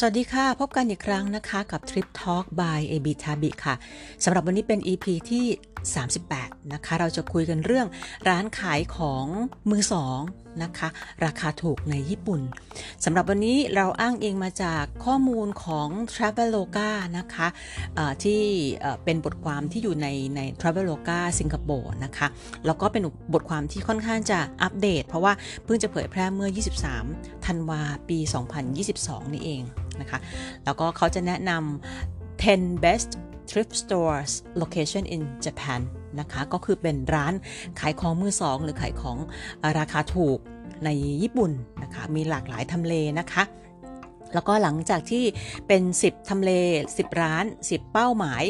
สวัสดีค่ะพบกันอีกครั้งนะคะกับ Trip Talk by Abitabi ค่ะสำหรับวันนี้เป็น EP ที่38นะคะเราจะคุยกันเรื่องร้านขายของมือสองนะคะราคาถูกในญี่ปุ่นสำหรับวันนี้เราอ้างเองมาจากข้อมูลของ Traveloka นะคะที่เป็นบทความที่อยู่ใน Traveloka สิงคโปร์นะคะแล้วก็เป็นบทความที่ค่อนข้างจะอัปเดตเพราะว่าเพิ่งจะเผยแพร่เมื่อ23ธันวาปี 2022 นี่เองนะคะแล้วก็เขาจะแนะนำ10 best Thrift Stores Location in Japan นะคะก็คือเป็นร้านขายของมือสองหรือขายของราคาถูกในญี่ปุ่นนะคะมีหลากหลายทำเลนะคะแล้วก็หลังจากที่เป็น10ทำเล10ร้าน10เป้าหมาย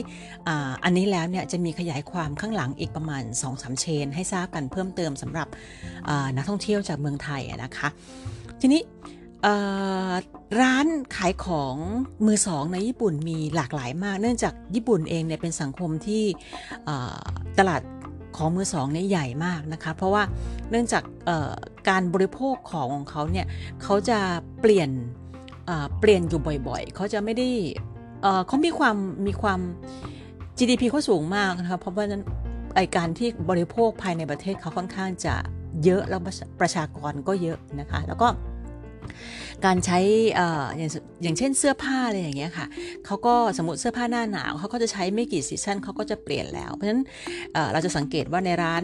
อันนี้แล้วเนี่ยจะมีขยายความข้างหลังอีกประมาณ 2-3 เชนให้ทราบกันเพิ่มเติมสำหรับนักท่องเที่ยวจากเมืองไทยนะคะทีนี้ร้านขายของมือสองในญี่ปุ่นมีหลากหลายมากเนื่องจากญี่ปุ่นเองเนี่ยเป็นสังคมที่ตลาดของมือสองเนี่ยใหญ่มากนะคะเพราะว่าเนื่องจากการบริโภคของเขาเนี่ยเขาจะเปลี่ยนอยู่บ่อยๆเขาจะไม่ได้เขามีความ GDP เขาสูงมากนะคะเพราะว่าการที่บริโภคภายในประเทศเขาค่อนข้างจะเยอะแล้วประชากรก็เยอะนะคะแล้วก็การใช้อย่างเช่นเสื้อผ้าอะไรอย่างเงี้ยค่ะเขาก็สมมติเสื้อผ้าหน้าหนาวเขาก็จะใช้ไม่กี่ซีซั่นเขาก็จะเปลี่ยนแล้วเพราะฉะนั้นเราจะสังเกตว่าในร้าน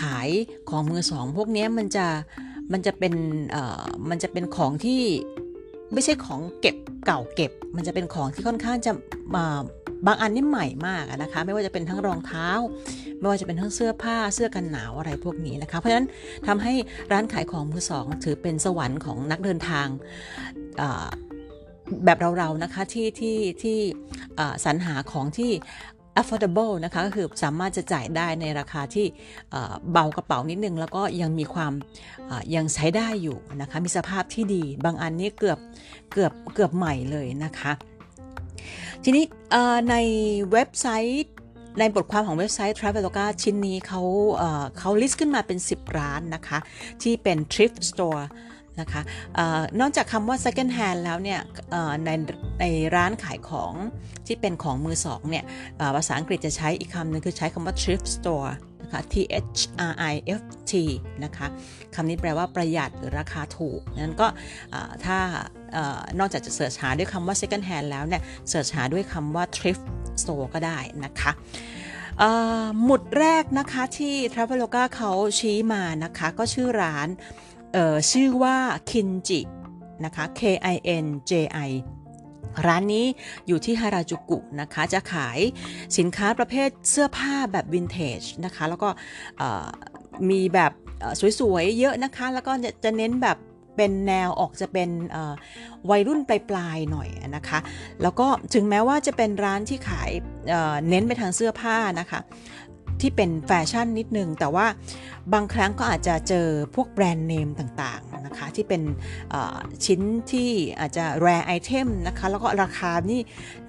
ขายของมือสองพวกนี้มันจะเป็นของที่ไม่ใช่ของเก็บเก่าเก็บมันจะเป็นของที่ค่อนข้างจะบางอันนี่ใหม่มากนะคะไม่ว่าจะเป็นทั้งรองเท้าไม่ว่าจะเป็นทั้งเสื้อผ้าเสื้อกันหนาวอะไรพวกนี้นะคะเพราะฉะนั้นทำให้ร้านขายของมือสองถือเป็นสวรรค์ของนักเดินทางแบบเราๆนะคะที่สรรหาของที่ affordable นะคะก็คือสามารถจะจ่ายได้ในราคาที่เบากระเป๋านิดนึงแล้วก็ยังมีความยังใช้ได้อยู่นะคะมีสภาพที่ดีบางอันนี่เกือบใหม่เลยนะคะทีนี้ในเว็บไซต์ในบทความของเว็บไซต์ Traveloka ชิ้นนี้เขาลิสต์ขึ้นมาเป็น10ร้านนะคะที่เป็น Thrift Store นะคะนอกจากคำว่า Second Hand แล้วเนี่ยในร้านขายของที่เป็นของมือสองเนี่ยภาษาอังกฤษจะใช้อีกคำหนึ่งคือใช้คำว่า Thrift Store นะคะ THRIFT นะคะคำนี้แปลว่าประหยัดหรือราคาถูกนั้นก็ถ้านอกจากจะเสิร์ชหาด้วยคำว่า second hand แล้วเนี่ยเสิร์ชหาด้วยคำว่า thrift store ก็ได้นะคะหมุดแรกนะคะที่ Traveloka เขาชี้มานะคะก็ชื่อร้านชื่อว่า Kinji นะคะ KINJI ร้านนี้อยู่ที่ฮาราจูกุนะคะจะขายสินค้าประเภทเสื้อผ้าแบบวินเทจนะคะแล้วก็มีแบบสวยๆเยอะนะคะแล้วก็จะเน้นแบบเป็นแนวออกจะเป็นวัยรุ่นปลายๆหน่อยนะคะแล้วก็ถึงแม้ว่าจะเป็นร้านที่ขายเน้นไปทางเสื้อผ้านะคะที่เป็นแฟชั่นนิดนึงแต่ว่าบางครั้งก็อาจจะเจอพวกแบรนด์เนมต่างๆนะคะที่เป็นชิ้นที่อาจจะ rare item นะคะแล้วก็ราคานี่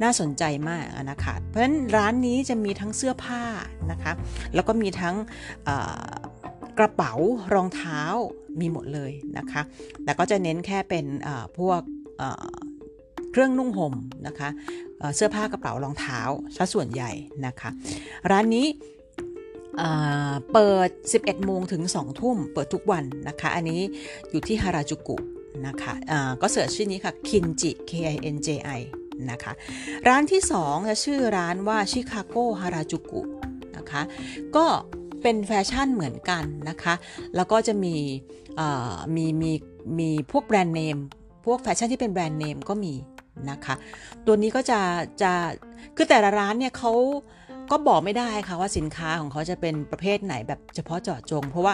น่าสนใจมากนะคะเพราะฉะนั้นร้านนี้จะมีทั้งเสื้อผ้านะคะแล้วก็มีทั้งกระเป๋ารองเท้ามีหมดเลยนะคะแต่ก็จะเน้นแค่เป็นพวกเครื่องนุ่งห่มนะคะเสื้อผ้ากระเป๋ารองเท้าซะส่วนใหญ่นะคะร้านนี้เปิด 11 โมงถึง 2 ทุ่มเปิดทุกวันนะคะอันนี้อยู่ที่ฮาราจูกุนะคะก็เสิร์ชชื่อนี้ค่ะ Kinji KINJI นะคะร้านที่2จะชื่อร้านว่า Chicago Harajuku นะคะก็เป็นแฟชั่นเหมือนกันนะคะแล้วก็จะมีพวกแบรนด์เนมพวกแฟชั่นที่เป็นแบรนด์เนมก็มีนะคะตัวนี้ก็จะคือแต่ละร้านเนี่ยเขาก็บอกไม่ได้ค่ะว่าสินค้าของเขาจะเป็นประเภทไหนแบบเฉพาะเจาะจงเพราะว่า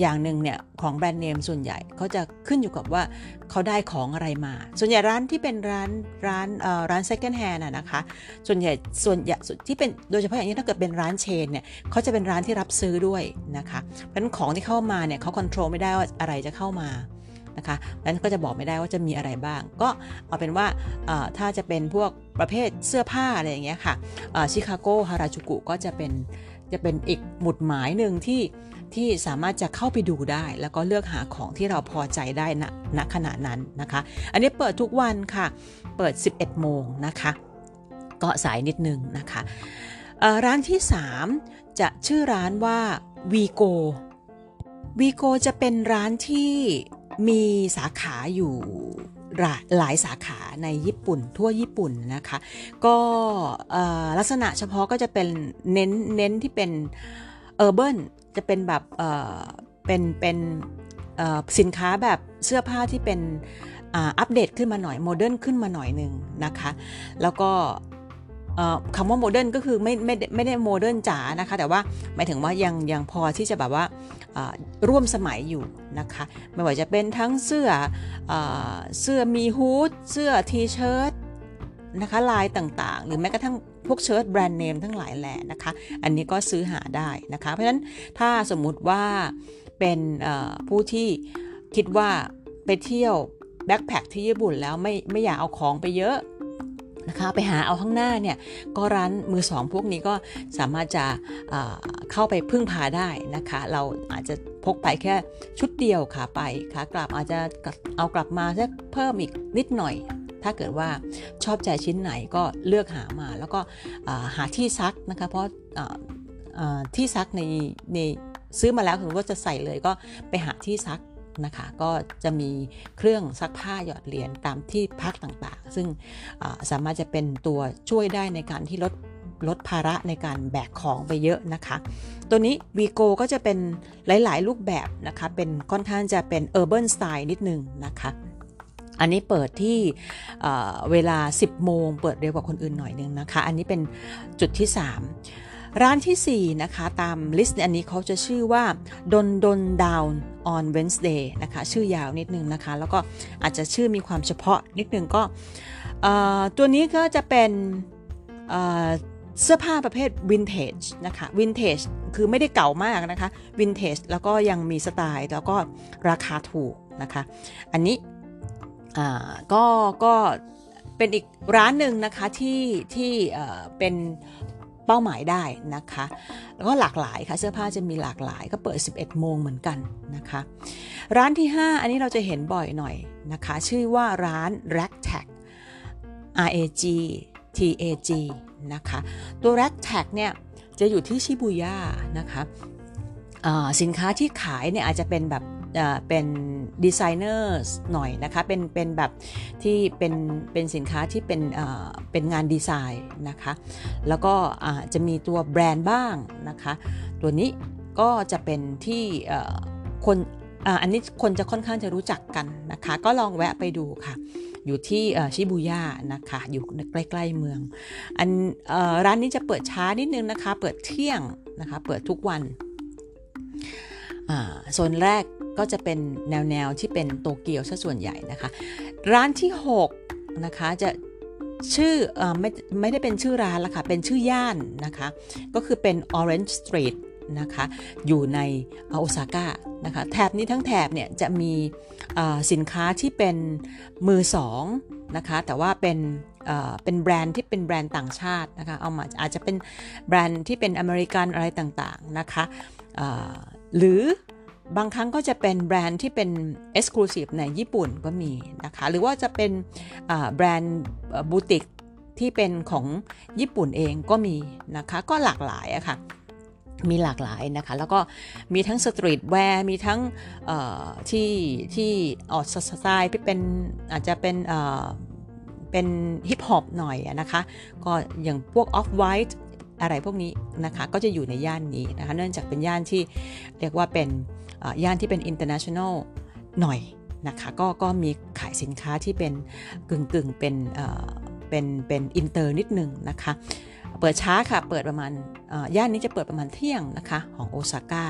อย่างหนึ่งเนี่ยของแบรนด์เนมส่วนใหญ่เขาจะขึ้นอยู่กับว่าเขาได้ของอะไรมาส่วนใหญ่ร้านที่เป็นร้าน second hand อ่ะนะคะส่วนใหญ่ที่เป็นโดยเฉพาะอย่างนี้ถ้าเกิดเป็นร้านเชนเนี่ยเขาจะเป็นร้านที่รับซื้อด้วยนะคะเพราะฉะนั้นของที่เข้ามาเนี่ยเขาควบคุมไม่ได้ว่าอะไรจะเข้ามานะคะนั้นก็จะบอกไม่ได้ว่าจะมีอะไรบ้างก็เอาเป็นว่าถ้าจะเป็นพวกประเภทเสื้อผ้าอะไรอย่างเงี้ยค่ะชิคาโกฮาราจูกุก็จะเป็นอีกหมุดหมายหนึ่งที่ ที่สามารถจะเข้าไปดูได้แล้วก็เลือกหาของที่เราพอใจได้ณขณะนั้นนะคะอันนี้เปิดทุกวันค่ะเปิด 11 โมงนะคะก็สายนิดนึงนะคะร้านที่3จะชื่อร้านว่า Vigo Vigo จะเป็นร้านที่มีสาขาอยู่หลายสาขาในญี่ปุ่นทั่วญี่ปุ่นนะคะก็ลักษณะเฉพาะก็จะเป็นเน้นที่เป็นเออร์เบิร์นจะเป็นแบบเป็นสินค้าแบบเสื้อผ้าที่เป็นอัปเดตขึ้นมาหน่อยโมเดิร์นขึ้นมาหน่อยนึงนะคะแล้วก็คำว่าโมเดิร์นก็คือไม่ได้โมเดิร์นจ๋านะคะแต่ว่าหมายถึงว่ายังพอที่จะแบบว่าร่วมสมัยอยู่นะคะไม่ว่าจะเป็นทั้งเสื้อมีฮู้ดเสื้อทีเชิ้ตนะคะลายต่างๆหรือแม้กระทั่งพวกเชิ้ตแบรนด์เนมทั้งหลายแหละนะคะอันนี้ก็ซื้อหาได้นะคะเพราะฉะนั้นถ้าสมมุติว่าเป็นผู้ที่คิดว่าไปเที่ยวแบ็คแพ็คที่ญี่ปุ่นแล้วไม่อยากเอาของไปเยอะนะคะไปหาเอาข้างหน้าเนี่ยก็ร้านมือสองพวกนี้ก็สามารถจะเข้าไปพึ่งพาได้นะคะเราอาจจะพกไปแค่ชุดเดียวค่ะไปค่ะกลับอาจจะเอากลับมาสักเพิ่มอีกนิดหน่อยถ้าเกิดว่าชอบใจชิ้นไหนก็เลือกหามาแล้วก็หาที่ซักนะคะเพราะที่ซักในซื้อมาแล้วถึงว่าจะใส่เลยก็ไปหาที่ซักนะคะก็จะมีเครื่องซักผ้าหยอดเหรียญตามที่พักต่างๆซึ่งสามารถจะเป็นตัวช่วยได้ในการที่ลดภาระในการแบกของไปเยอะนะคะตัวนี้ Vigo ก็จะเป็นหลายๆรูปแบบนะคะเป็นค่อนข้างจะเป็น Urban Style นิดนึงนะคะอันนี้เปิดที่เวลา 10 โมงเปิดเร็วกว่าคนอื่นหน่อยนึงนะคะอันนี้เป็นจุดที่3ร้านที่4นะคะตามลิสต์อันนี้เขาจะชื่อว่า Dong Dong Down on Wednesday นะคะชื่อยาวนิดนึงนะคะแล้วก็อาจจะชื่อมีความเฉพาะนิดนึงก็ตัวนี้ก็จะเป็นเสื้อผ้าประเภทวินเทจนะคะวินเทจคือไม่ได้เก่ามากนะคะวินเทจแล้วก็ยังมีสไตล์แล้วก็ราคาถูกนะคะอันนี้ก็เป็นอีกร้านหนึ่งนะคะที่เป็นเป้าหมายได้นะคะแล้วก็หลากหลายค่ะเสื้อผ้าจะมีหลากหลายก็เปิด 11 โมงเหมือนกันนะคะร้านที่5อันนี้เราจะเห็นบ่อยหน่อยนะคะชื่อว่าร้าน Ragtag RAGTAG นะคะตัว Ragtag เนี่ยจะอยู่ที่ชิบูย่านะคะสินค้าที่ขายเนี่ยอาจจะเป็นแบบเป็นดีไซเนอร์หน่อยนะคะเป็นแบบที่เป็นสินค้าที่เป็นงานดีไซน์นะคะแล้วก็จะมีตัวแบรนด์บ้างนะคะตัวนี้ก็จะเป็นที่คนอันนี้คนจะค่อนข้างจะรู้จักกันนะคะก็ลองแวะไปดูค่ะอยู่ที่ชิบูย่านะคะอยู่ใกล้ๆเมืองร้านนี้จะเปิดช้านิดนึงนะคะเปิดเที่ยงนะคะเปิดทุกวันโซนแรกก็จะเป็นแนวที่เป็นโตเกียวซะส่วนใหญ่นะคะร้านที่6นะคะจะชื่อไม่ได้เป็นชื่อร้านละค่ะเป็นชื่อย่านนะคะก็คือเป็น Orange Street นะคะอยู่ในโอซาก้านะคะแถบนี้ทั้งแถบเนี่ยจะมีสินค้าที่เป็นมือสองนะคะแต่ว่าเป็นแบรนด์ที่เป็นแบรนด์ต่างชาตินะคะเอามาอาจจะเป็นแบรนด์ที่เป็นอเมริกันอะไรต่างๆนะคะหรือบางครั้งก็จะเป็นแบรนด์ที่เป็น exclusive ในญี่ปุ่นก็มีนะคะหรือว่าจะเป็นแบรนด์บูติกที่เป็นของญี่ปุ่นเองก็มีนะคะก็หลากหลายอะค่ะมีหลากหลายนะคะแล้วก็มีทั้งสตรีทแวร์มีทั้งที่ออกสไตล์ที่เป็นอาจจะเป็นฮิปฮอปหน่อยนะคะก็อย่างพวก Off Whiteอะไรพวกนี้นะคะก็จะอยู่ในย่านนี้นะคะเนื่องจากเป็นย่านที่เรียกว่าเป็นย่านที่เป็น international หน่อยนะคะก็มีขายสินค้าที่เป็นกึ่งเป็นอินเตอร์นิดนึงนะคะเปิดช้าค่ะเปิดประมาณย่านนี้จะเปิดประมาณเที่ยงนะคะของโอซาก้า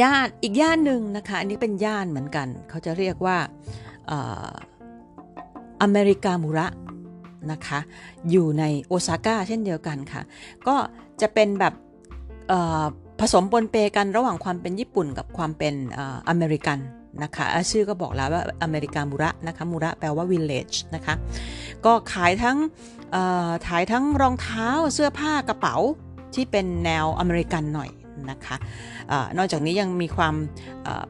ย่านอีกย่านหนึ่งนะคะอันนี้เป็นย่านเหมือนกันเขาจะเรียกว่าอเมริกามุระนะคะอยู่ในโอซาก้าเช่นเดียวกันค่ะก็จะเป็นแบบผสมปนเปกันระหว่างความเป็นญี่ปุ่นกับความเป็นอเมริกันนะคะชื่อก็บอกแล้วว่าอเมริกามุระนะคะมุระแปลว่าวิลเลจนะคะก็ขายทั้งรองเท้าเสื้อผ้ากระเป๋าที่เป็นแนวอเมริกันหน่อย นะคะนอกจากนี้ยังมีความ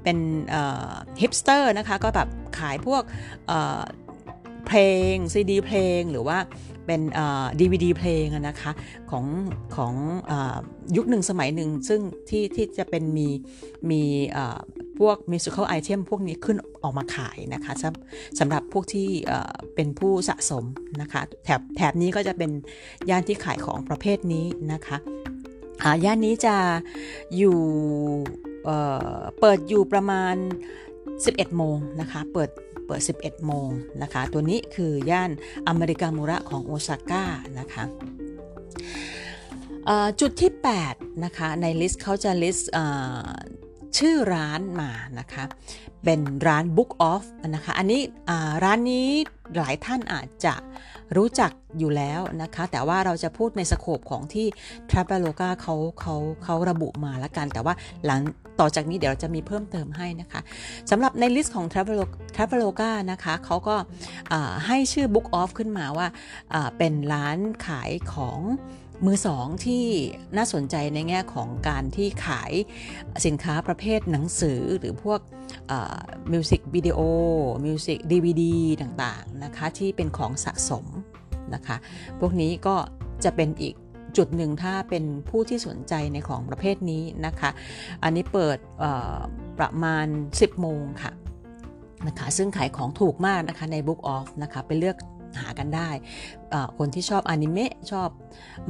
เป็นฮิปสเตอร์นะคะก็แบบขายพวกเพลงซีดีเพลงหรือว่าเป็นDVD เพลงนะคะของยุคหนึ่งสมัยหนึ่งซึ่งที่จะเป็นมีพวก musical item พวกนี้ขึ้นออกมาขายนะคะสำหรับพวกที่เป็นผู้สะสมนะคะแถบนี้ก็จะเป็นย่านที่ขายของประเภทนี้นะคะย่านนี้จะอยู่เปิดอยู่ประมาณ 11 โมงนะคะเปิด 11 โมงนะคะตัวนี้คือย่านอเมริกามุระของโอซาก้านะคะจุดที่8นะคะในลิสต์เขาจะลิสต์ชื่อร้านมานะคะเป็นร้าน Book Off นะคะอันนี้ร้านนี้หลายท่านอาจจะรู้จักอยู่แล้วนะคะแต่ว่าเราจะพูดในสโคปของที่ Traveloka เขาระบุมาละกันแต่ว่าหลังต่อจากนี้เดี๋ยวจะมีเพิ่มเติมให้นะคะสำหรับในลิสต์ของ Traveloka นะคะเขาก็ให้ชื่อ Book Off ขึ้นมาว่าเป็นร้านขายของมือสองที่น่าสนใจในแง่ของการที่ขายสินค้าประเภทหนังสือหรือพวกมิวสิกวิดีโอมิวสิกดีวีดีต่างๆนะคะที่เป็นของสะสมนะคะพวกนี้ก็จะเป็นอีกจุดหนึ่งถ้าเป็นผู้ที่สนใจในของประเภทนี้นะคะอันนี้เปิดประมาณ 10 โมงค่ะนะคะซึ่งขายของถูกมากนะคะใน Book Off นะคะไปเลือกหากันได้คนที่ชอบอนิเมะชอบ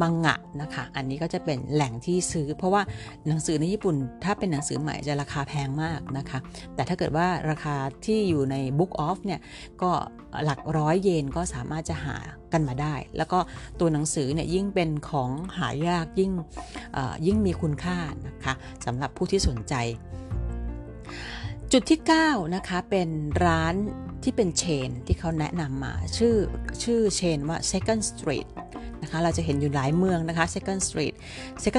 มังงะนะคะอันนี้ก็จะเป็นแหล่งที่ซื้อเพราะว่าหนังสือในญี่ปุ่นถ้าเป็นหนังสือใหม่จะราคาแพงมากนะคะแต่ถ้าเกิดว่าราคาที่อยู่ใน Book Off เนี่ยก็หลักร้อยเยนก็สามารถจะหากันมาได้แล้วก็ตัวหนังสือเนี่ยยิ่งเป็นของหายากยิ่งมีคุณค่านะคะสำหรับผู้ที่สนใจจุดที่9นะคะเป็นร้านที่เป็นเชนที่เขาแนะนำมาชื่อเชนว่า Second Street นะคะเราจะเห็นอยู่หลายเมืองนะคะ Second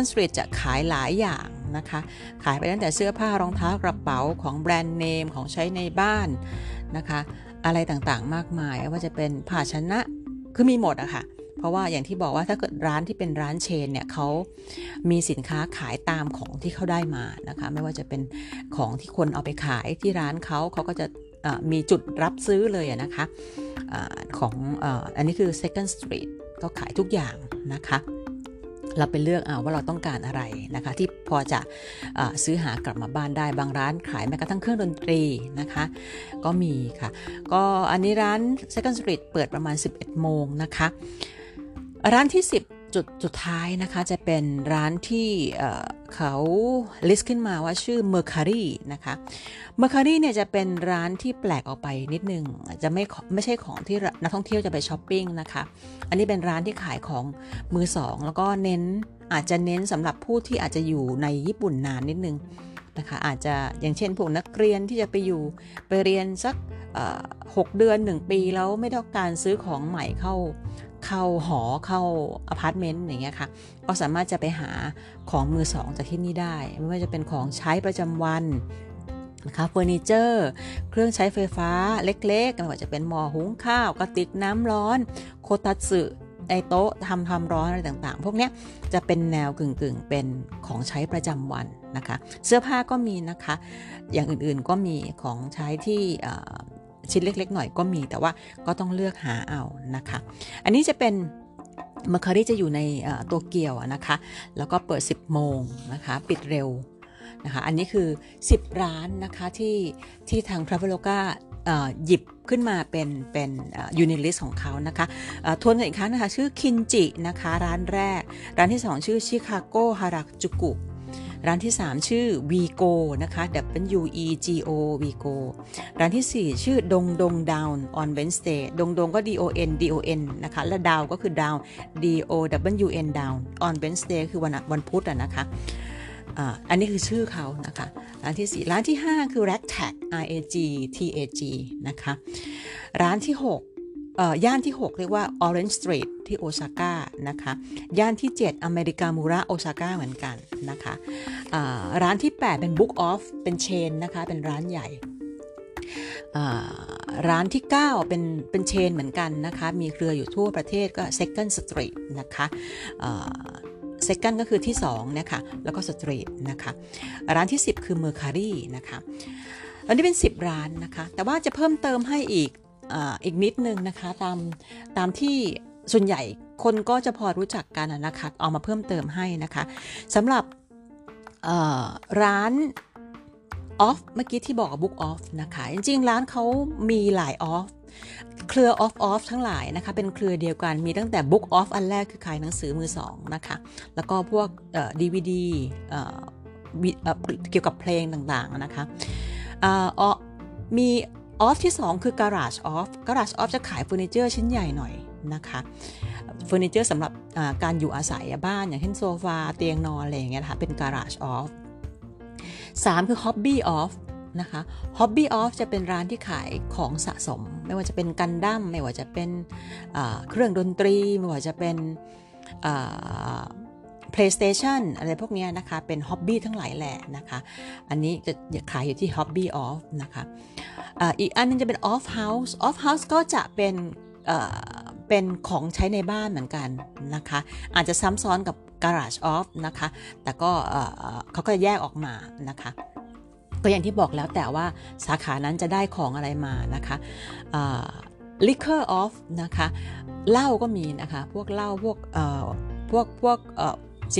Street จะขายหลายอย่างนะคะขายไปตั้งแต่เสื้อผ้ารองเท้ากระเป๋าของแบรนด์เนมของใช้ในบ้านนะคะอะไรต่างๆมากมายว่าจะเป็นภาชนะคือมีหมดอะค่ะเพราะว่าอย่างที่บอกว่าถ้าเกิดร้านที่เป็นร้านเชนเนี่ยเขามีสินค้าขายตามของที่เขาได้มานะคะไม่ว่าจะเป็นของที่คนเอาไปขายที่ร้านเขาก็จะมีจุดรับซื้อเลยนะคะของอันนี้คือ Second Street ก็ขายทุกอย่างนะคะเราไปเลือกเอาว่าเราต้องการอะไรนะคะที่พอจะซื้อหากลับมาบ้านได้บางร้านขายแม้กระทั่งเครื่องดนตรีนะคะก็มีค่ะก็อันนี้ร้าน Second Street เปิดประมาณ 11 โมงนะคะร้านที่10จุดสุดท้ายนะคะจะเป็นร้านที่เขาลิสต์ขึ้นมาว่าชื่อ Mercury นะคะ Mercury เนี่ยจะเป็นร้านที่แปลกออกไปนิดนึงจะไม่ใช่ของที่นักท่องเที่ยวจะไปช้อปปิ้งนะคะอันนี้เป็นร้านที่ขายของมือสองแล้วก็เน้นอาจจะเน้นสำหรับผู้ที่อาจจะอยู่ในญี่ปุ่นนานนิดนึงนะคะอาจจะอย่างเช่นพวกนักเรียนที่จะไปเรียนสัก6 เดือน 1 ปีแล้วไม่ต้องการซื้อของใหม่เข้าหอเข้าอพาร์ตเมนต์อย่างเงี้ยค่ะก็สามารถจะไปหาของมือสองจากที่นี่ได้ไม่ว่าจะเป็นของใช้ประจำวันนะคะเฟอร์นิเจอร์เครื่องใช้ไฟฟ้าเล็กๆไม่ว่าจะเป็นหม้อหุงข้าวกระติกน้ำร้อนโคตัตสึไอโต๊ะทำร้อนอะไรต่างๆพวกเนี้ยจะเป็นแนวกึ่งเป็นของใช้ประจำวันนะคะเสื้อผ้าก็มีนะคะอย่างอื่นๆก็มีของใช้ที่ชิ้นเล็กๆหน่อยก็มีแต่ว่าก็ต้องเลือกหาเอานะคะอันนี้จะเป็นเมอร์คารีจะอยู่ในโตเกียวนะคะแล้วก็เปิด 10 โมงนะคะปิดเร็วนะคะอันนี้คือ10ร้านนะคะที่ทาง Traveloka หยิบขึ้นมาเป็นยูนิตลิสต์ของเขานะคะทวนกันอีกครั้งนะคะชื่อ Kinji นะคะร้านแรกร้านที่2ชื่อ Chicago Harajuku ร้านที่3ชื่อ Vigo นะคะ WEGO Vigo ร้านที่4ชื่อ Dong Dong Down on Wednesday Dong Dong ก็ DON DON นะคะและ Down ก็คือ Down DOWN Down on Wednesday คือวันพุธนะคะอันนี้คือชื่อเขานะคะร้านที่4ร้านที่5คือ Ragtag RAGTAG นะคะร้านที่6ย่านที่6เรียกว่า Orange Street ที่โอซาก้านะคะย่านที่7อเมริกามูระโอซาก้าเหมือนกันนะคะร้านที่8เป็น Book Off เป็นเชนนะคะเป็นร้านใหญ่ร้านที่9เป็นเชนเหมือนกันนะคะมีเครืออยู่ทั่วประเทศก็ Second Street นะคะ Second ก็คือที่2นะคะแล้วก็ Street นะคะร้านที่10คือ Mercury นะคะอันนี้เป็น10ร้านนะคะแต่ว่าจะเพิ่มเติมให้อีกนิดนึงนะคะตามที่ส่วนใหญ่คนก็จะพอรู้จักกันนะคะเอามาเพิ่มเติมให้นะคะสำหรับร้านออฟเมื่อกี้ที่บอกว่า Book Off นะคะจริงๆร้านเขามีหลายออฟเครือ Off Off ทั้งหลายนะคะเป็นเครือเดียวกันมีตั้งแต่ Book Off อันแรกคือขายหนังสือมือสองนะคะแล้วก็พวกDVD เกี่ยวกับเพลงต่างๆนะคะมีออฟที่2คือ Garage Off Garage Off จะขายเฟอร์นิเจอร์ชิ้นใหญ่หน่อยนะคะเฟอร์นิเจอร์สำหรับการอยู่อาศัยบ้านอย่างเช่นโซฟาเตียงนอนอะไรอย่างเงี้ยนะคะเป็น Garage Off 3คือ Hobby Off นะคะ Hobby Off จะเป็นร้านที่ขายของสะสมไม่ว่าจะเป็นกันดั้มไม่ว่าจะเป็นเครื่องดนตรีไม่ว่าจะเป็นPlayStation อะไรพวกนี้นะคะเป็นฮ็อบบี้ทั้งหลายแหละนะคะอันนี้จะขายอยู่ที่ Hobby Off นะคะอีกอันนึงจะเป็น Off House Off House ก็จะเป็นของใช้ในบ้านเหมือนกันนะคะอาจจะซ้ำซ้อนกับ Garage Off นะคะแต่ก็เขาก็แยกออกมานะคะก็อย่างที่บอกแล้วแต่ว่าสาขานั้นจะได้ของอะไรมานะคะLiquor Off นะคะเหล้าก็มีนะคะพวกเหล้าพวก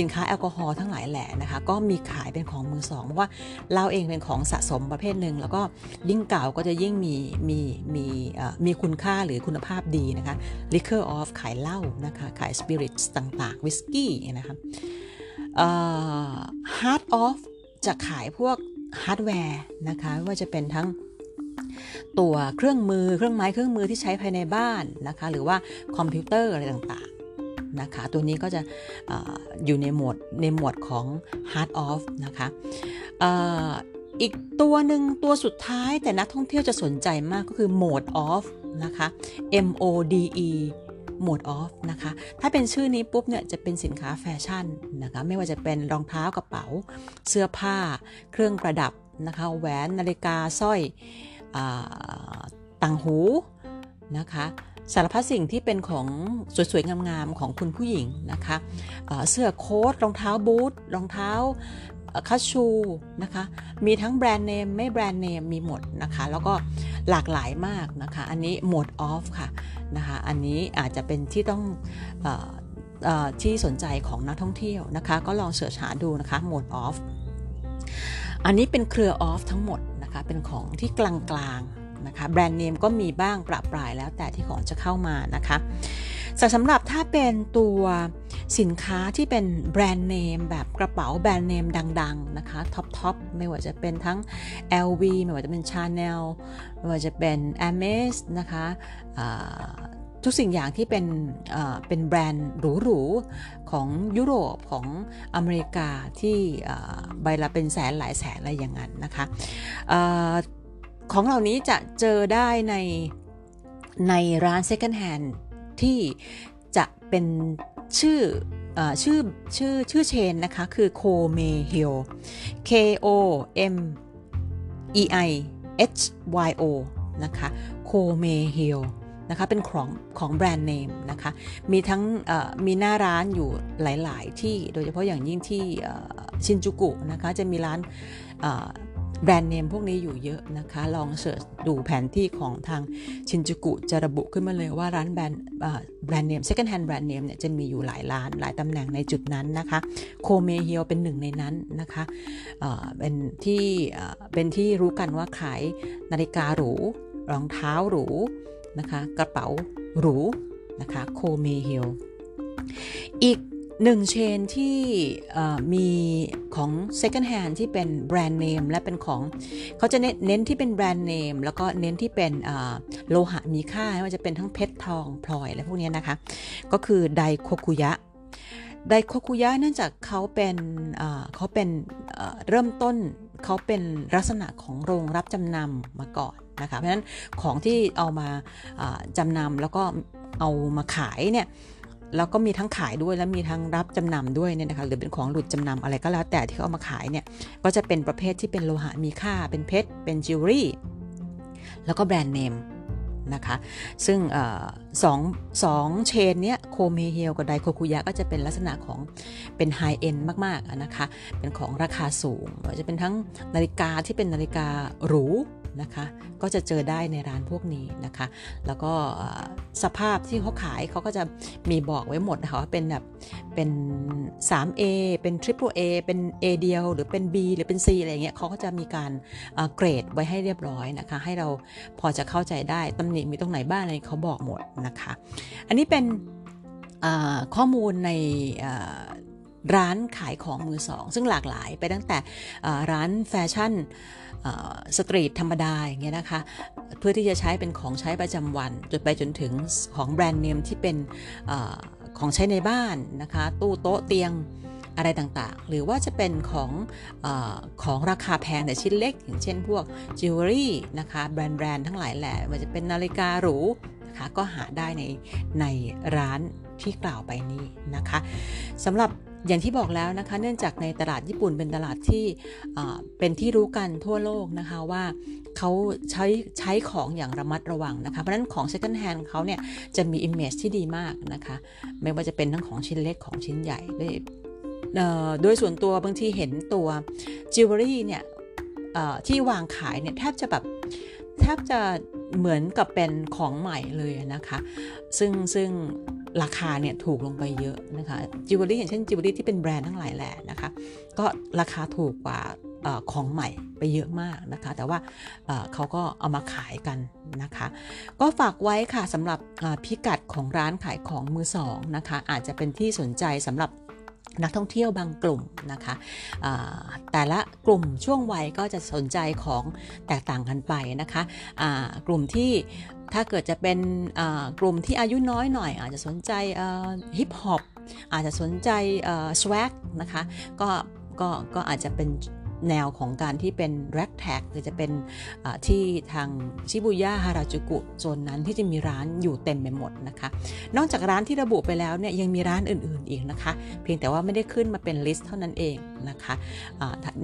สินค้าแอลกอฮอล์ทั้งหลายแหละนะคะก็มีขายเป็นของมือสองเพราะว่าเราเองเป็นของสะสมประเภทหนึ่งแล้วก็ยิ่งเก่าก็จะยิ่งมีคุณค่าหรือคุณภาพดีนะคะ Liquor Off ขายเหล้านะคะขาย Spirits ต่างๆ Whisky นะคะHard Off จะขายพวก Hardware นะคะว่าจะเป็นทั้งตัวเครื่องมือเครื่องไม้เครื่องมือที่ใช้ภายในบ้านนะคะหรือว่าคอมพิวเตอร์อะไรต่างๆนะคะตัวนี้ก็จะอยู่ในหมวดของ Hard Off นะคะอีกตัวหนึ่งตัวสุดท้ายแต่นักท่องเที่ยวจะสนใจมากก็คือ Mode Off นะคะ MODE Mode Off นะคะถ้าเป็นชื่อนี้ปุ๊บเนี่ยจะเป็นสินค้าแฟชั่นนะคะไม่ว่าจะเป็นรองเท้ากระเป๋าเสื้อผ้าเครื่องประดับนะคะแหวนนาฬิกาสร้อยต่างหูนะคะสารพัดสิ่งที่เป็นของสวยๆงามๆของคุณผู้หญิงนะคะเสื้อโค้ทรองเท้าบูทรองเท้าคัชชูนะคะมีทั้งแบรนด์เนมไม่แบรนด์เนมมีหมดนะคะแล้วก็หลากหลายมากนะคะอันนี้ Mode Off ค่ะนะคะอันนี้อาจจะเป็นที่ต้องที่สนใจของนักท่องเที่ยวนะคะก็ลองเสิร์ชหาดูนะคะ Mode Off อันนี้เป็นเครือ Off ทั้งหมดนะคะเป็นของที่กลางๆนะคะแบรนด์เนมก็มีบ้างประปรายแล้วแต่ที่ของจะเข้ามานะคะสำหรับถ้าเป็นตัวสินค้าที่เป็นแบรนด์เนมแบบกระเป๋าแบรนด์เนมดังๆนะคะท็อปๆไม่ว่าจะเป็นทั้ง LV ไม่ว่าจะเป็น Chanel ไม่ว่าจะเป็น Hermes นะคะทุกสิ่งอย่างที่เป็นแบรนด์หรูๆของยุโรปของอเมริกาที่ใบละเป็นแสนหลายแสนอะไรอย่างนั้นนะคะของเหล่านี้จะเจอได้ในร้าน Second Hand ที่จะเป็นชื่อเชนนะคะคือ Komeihyo K O M E I H Y O นะคะ Komeihyo นะคะเป็นของแบรนด์เนมนะคะมีทั้งมีหน้าร้านอยู่หลายๆที่โดยเฉพาะอย่างยิ่งที่ชินจูกุนะคะจะมีร้านแบรนด์เนมพวกนี้อยู่เยอะนะคะลองเสิร์ชดูแผนที่ของทางชินจูกุจะระบุขึ้นมาเลยว่าร้านแบรนด์เนม Second Hand แบรนด์เนมเนี่ยจะมีอยู่หลายร้านหลายตำแหน่งในจุดนั้นนะคะโคเมเฮียวเป็นหนึ่งในนั้นนะคะเป็นที่รู้กันว่าขายนาฬิกาหรูรองเท้าหรูนะคะกระเป๋าหรูนะคะโคเมเฮียวอีก1 เชนที่มีของ Second Hand ที่เป็นแบรนด์เนมและเป็นของเขาจะเน้นที่เป็นแบรนด์เนมแล้วก็เน้นที่เป็นโลหะมีค่าไม่ว่าจะเป็นทั้งเพชรทองพลอยอะไรพวกนี้นะคะก็คือไดโคคุยะเนื่องจากเขาเป็นเริ่มต้นเขาเป็นลักษณะของโรงรับจำนำมาก่อนนะคะเพราะฉะนั้นของที่เอามาจำนำแล้วก็เอามาขายเนี่ยแล้วก็มีทั้งขายด้วยและมีทั้งรับจำนำด้วยเนี่ยนะคะหรือเป็นของหลุดจำนำอะไรก็แล้วแต่ที่เขาเอามาขายเนี่ยก็จะเป็นประเภทที่เป็นโลหะมีค่าเป็นเพชรเป็นจิวเวลรี่แล้วก็แบรนด์เนม นะคะซึ่งสองเชนเนี้ยโคเมเฮียวกับไดโคคุยะก็จะเป็นลักษณะของเป็นไฮเอ็นด์มากๆนะคะเป็นของราคาสูงจะเป็นทั้งนาฬิกาที่เป็นนาฬิกาหรูนะคะก็จะเจอได้ในร้านพวกนี้นะคะแล้วก็สภาพที่เขาขายเขาก็จะมีบอกไว้หมดนะคะว่าเป็นแบบเป็น 3A เป็น Triple A เป็น A เดียวหรือเป็น B หรือเป็น C อะไรเงี้ยเขาก็จะมีการเกรดไว้ให้เรียบร้อยนะคะให้เราพอจะเข้าใจได้ตำหนิมีตรงไหนบ้างอะไรเขาบอกหมดนะคะอันนี้เป็นข้อมูลในร้านขายของมือสองซึ่งหลากหลายไปตั้งแต่ร้านแฟชั่นสตรีทธรรมดาอย่างเงี้ยนะคะเพื่อที่จะใช้เป็นของใช้ประจำวันจนไปจนถึงของแบรนด์เนมที่เป็นของใช้ในบ้านนะคะตู้โต๊ะเตียงอะไรต่างๆหรือว่าจะเป็นของราคาแพงแต่ชิ้นเล็กอย่างเช่นพวกจิวเวลรี่นะคะแบรนด์ทั้งหลายแหละมันจะเป็นนาฬิกาหรูนะคะก็หาได้ในร้านที่กล่าวไปนี้นะคะสำหรับอย่างที่บอกแล้วนะคะเนื่องจากในตลาดญี่ปุ่นเป็นตลาดที่เป็นที่รู้กันทั่วโลกนะคะว่าเขาใช้ของอย่างระมัดระวังนะคะเพราะฉะนั้นของ second hand เขาเนี่ยจะมี image ที่ดีมากนะคะไม่ว่าจะเป็นทั้งของชิ้นเล็กของชิ้นใหญ่โดยส่วนตัวบางทีเห็นตัว jewelry เนี่ยที่วางขายเนี่ยแทบจะเหมือนกับเป็นของใหม่เลยนะคะซึ่งราคาเนี่ยถูกลงไปเยอะนะคะจิวเวลรี่อย่างเช่นจิวเวลรี่ที่เป็นแบรนด์ทั้งหลายแหล่นะคะก็ราคาถูกกว่าของใหม่ไปเยอะมากนะคะแต่ว่าเขาก็เอามาขายกันนะคะก็ฝากไว้ค่ะสำหรับพิกัดของร้านขายของมือสองนะคะอาจจะเป็นที่สนใจสำหรับนักท่องเที่ยวบางกลุ่มนะคะแต่ละกลุ่มช่วงวัยก็จะสนใจของแตกต่างกันไปนะคะกลุ่มที่ถ้าเกิดจะเป็นกลุ่มที่อายุน้อยหน่อยอาจจะสนใจฮิปฮอปอาจจะสนใจสแวกนะคะก็อาจจะเป็นแนวของการที่เป็น Ragtag หรือจะเป็นที่ทางชิบูย่าฮาราจูกุโซนนั้นที่จะมีร้านอยู่เต็มไปหมดนะคะนอกจากร้านที่ระบุไปแล้วเนี่ยยังมีร้านอื่นๆอีกนะคะเพียงแต่ว่าไม่ได้ขึ้นมาเป็นลิสต์เท่านั้นเองนะคะ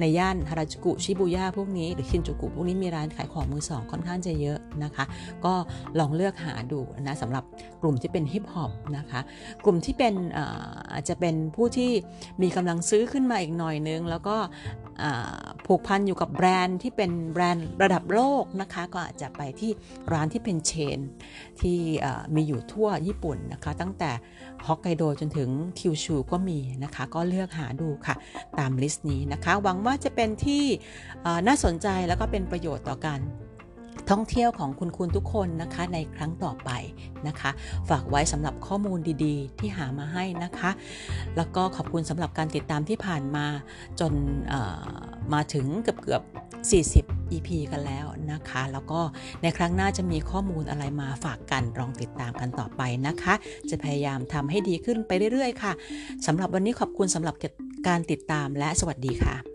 ในย่านฮาราจูกุชิบูย่าพวกนี้หรือชินจูกุพวกนี้มีร้านขายของมือสองค่อนข้างจะเยอะนะคะก็ลองเลือกหาดูนะสำหรับกลุ่มที่เป็นฮิปฮอปนะคะกลุ่มที่เป็นอาจจะเป็นผู้ที่มีกำลังซื้อขึ้นมาอีกหน่อยนึงแล้วก็ผูกพันอยู่กับแบรนด์ที่เป็นแบรนด์ระดับโลกนะคะก็อาจจะไปที่ร้านที่เป็นเชนที่มีอยู่ทั่วญี่ปุ่นนะคะตั้งแต่ฮอกไกโดจนถึงคิวชูก็มีนะคะก็เลือกหาดูค่ะตามลิสต์นี้นะคะหวังว่าจะเป็นที่น่าสนใจแล้วก็เป็นประโยชน์ต่อกันท่องเที่ยวของคุณทุกคนนะคะในครั้งต่อไปนะคะฝากไว้สำหรับข้อมูลดีๆที่หามาให้นะคะแล้วก็ขอบคุณสำหรับการติดตามที่ผ่านมาจนมาถึงเกือบ40 EP กันแล้วนะคะแล้วก็ในครั้งหน้าจะมีข้อมูลอะไรมาฝากกันลองติดตามกันต่อไปนะคะจะพยายามทำให้ดีขึ้นไปเรื่อยๆค่ะสำหรับวันนี้ขอบคุณสำหรับการติดตามและสวัสดีค่ะ